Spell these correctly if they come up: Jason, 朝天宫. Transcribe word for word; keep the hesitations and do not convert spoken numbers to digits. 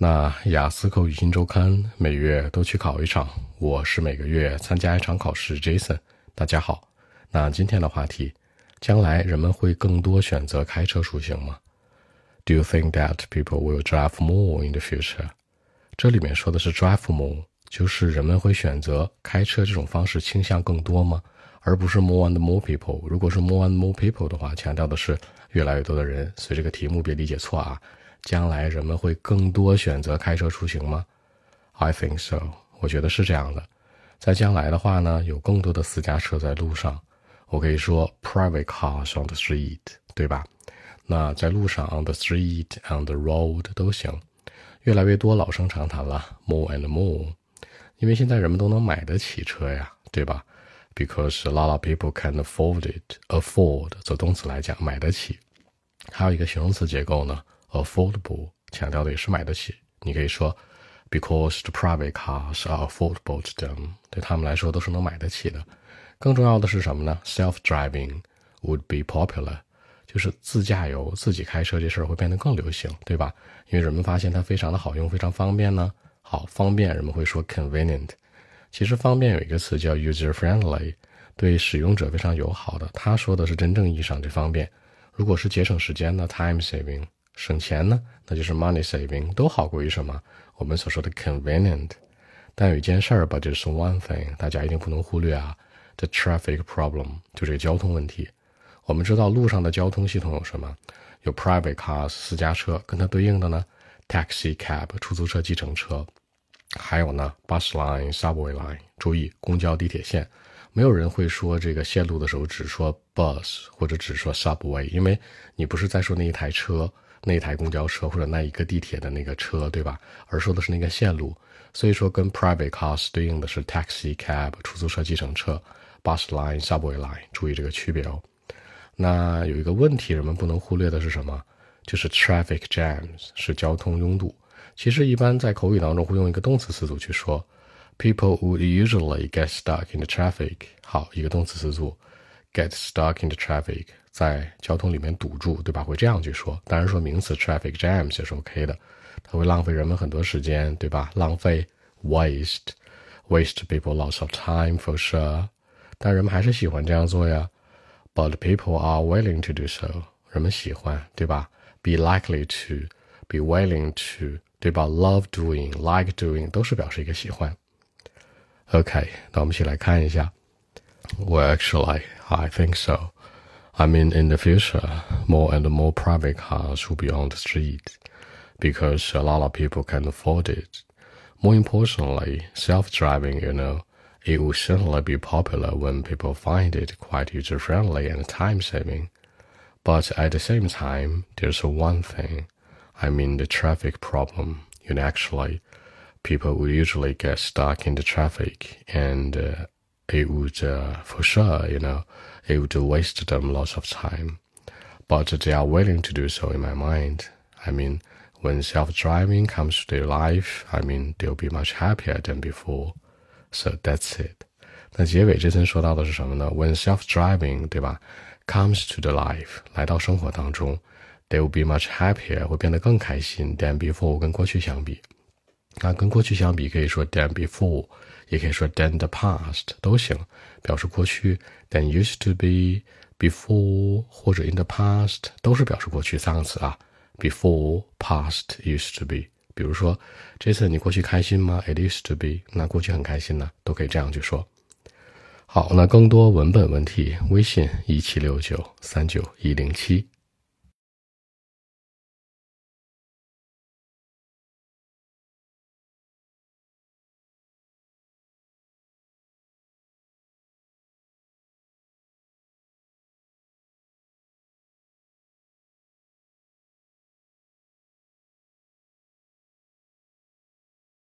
那雅思口语新周刊每月都去考一场，我是每个月参加一场考试 Jason。 大家好，那今天的话题，将来人们会更多选择开车出行吗？ Do you think that people will drive more in the future? 这里面说的是 drive more， 就是人们会选择开车这种方式倾向更多吗？而不是 more and more people。 如果是 more and more people 的话，强调的是越来越多的人，所以这个题目别理解错啊。将来人们会更多选择开车出行吗？ I think so， 我觉得是这样的。在将来的话呢，有更多的私家车在路上，我可以说 private cars on the street， 对吧？那在路上 on the street on the road 都行。越来越多老生常谈了 more and more， 因为现在人们都能买得起车呀，对吧？ Because a lot of people can afford it。 Afford 做动词来讲，买得起。还有一个形容词结构呢，affordable 强调的也是买得起，你可以说 because the private cars are affordable to them， 对他们来说都是能买得起的。更重要的是什么呢？ self-driving would be popular， 就是自驾游自己开车这事儿会变得更流行，对吧？因为人们发现它非常的好用，非常方便呢。好，方便人们会说 convenient， 其实方便有一个词叫 user-friendly， 对使用者非常友好的，他说的是真正意义上这方便。如果是节省时间呢 time saving，省钱呢，那就是 money saving， 都好过于什么我们所说的 convenient。 但有一件事儿吧，就是 one thing， 大家一定不能忽略啊， the traffic problem， 就这个交通问题。我们知道路上的交通系统有什么？有 private cars 私家车，跟它对应的呢 taxi cab 出租车计程车，还有呢 bus line subway line， 注意公交地铁线。没有人会说这个线路的时候只说 bus 或者只说 subway， 因为你不是在说那一台车，那一台公交车或者那一个地铁的那个车，对吧？而说的是那个线路。所以说跟 private cars 对应的是 taxi cab 出租车计程车， bus line subway line， 注意这个区别哦。那有一个问题人们不能忽略的是什么？就是 traffic jams， 是交通拥堵。其实一般在口语当中会用一个动词词组去说 people would usually get stuck in the traffic。 好，一个动词词组 get stuck in the traffic，在交通里面堵住，对吧？会这样去说。当然说名词 traffic jams 也是 OK 的，它会浪费人们很多时间，对吧？浪费 waste， waste people lots of time for sure。 但人们还是喜欢这样做呀。 But people are willing to do so， 人们喜欢，对吧？ Be likely to， be willing to， 对吧？ Love doing， like doing 都是表示一个喜欢。 OK， 那我们一起来看一下。 Well actually I think so，I mean, in the future, more and more private cars will be on the street because a lot of people can afford it. More importantly, self-driving, you know, it will certainly be popular when people find it quite user-friendly and time-saving. But at the same time, there's one thing. I mean, the traffic problem. You know, actually, people will usually get stuck in the traffic and uh,It would, uh, for sure, you know, it would waste them lots of time. But they are willing to do so in my mind. I mean, when self-driving comes to their life, I mean, they'll be much happier than before. So that's it. 那结尾这次说到的是什么呢？ When self-driving, 对吧 comes to the life, 来到生活当中 they'll be much happier, 会变得更开心 than before, 跟过去相比。那跟过去相比可以说 than before， 也可以说 than the past 都行，表示过去 than used to be， before 或者 in the past 都是表示过去三个词啊 before past used to be。 比如说 Jason 你过去开心吗？ It used to be， 那过去很开心呢，都可以这样去说。好，那更多文本问题微信一七六九三九一零七。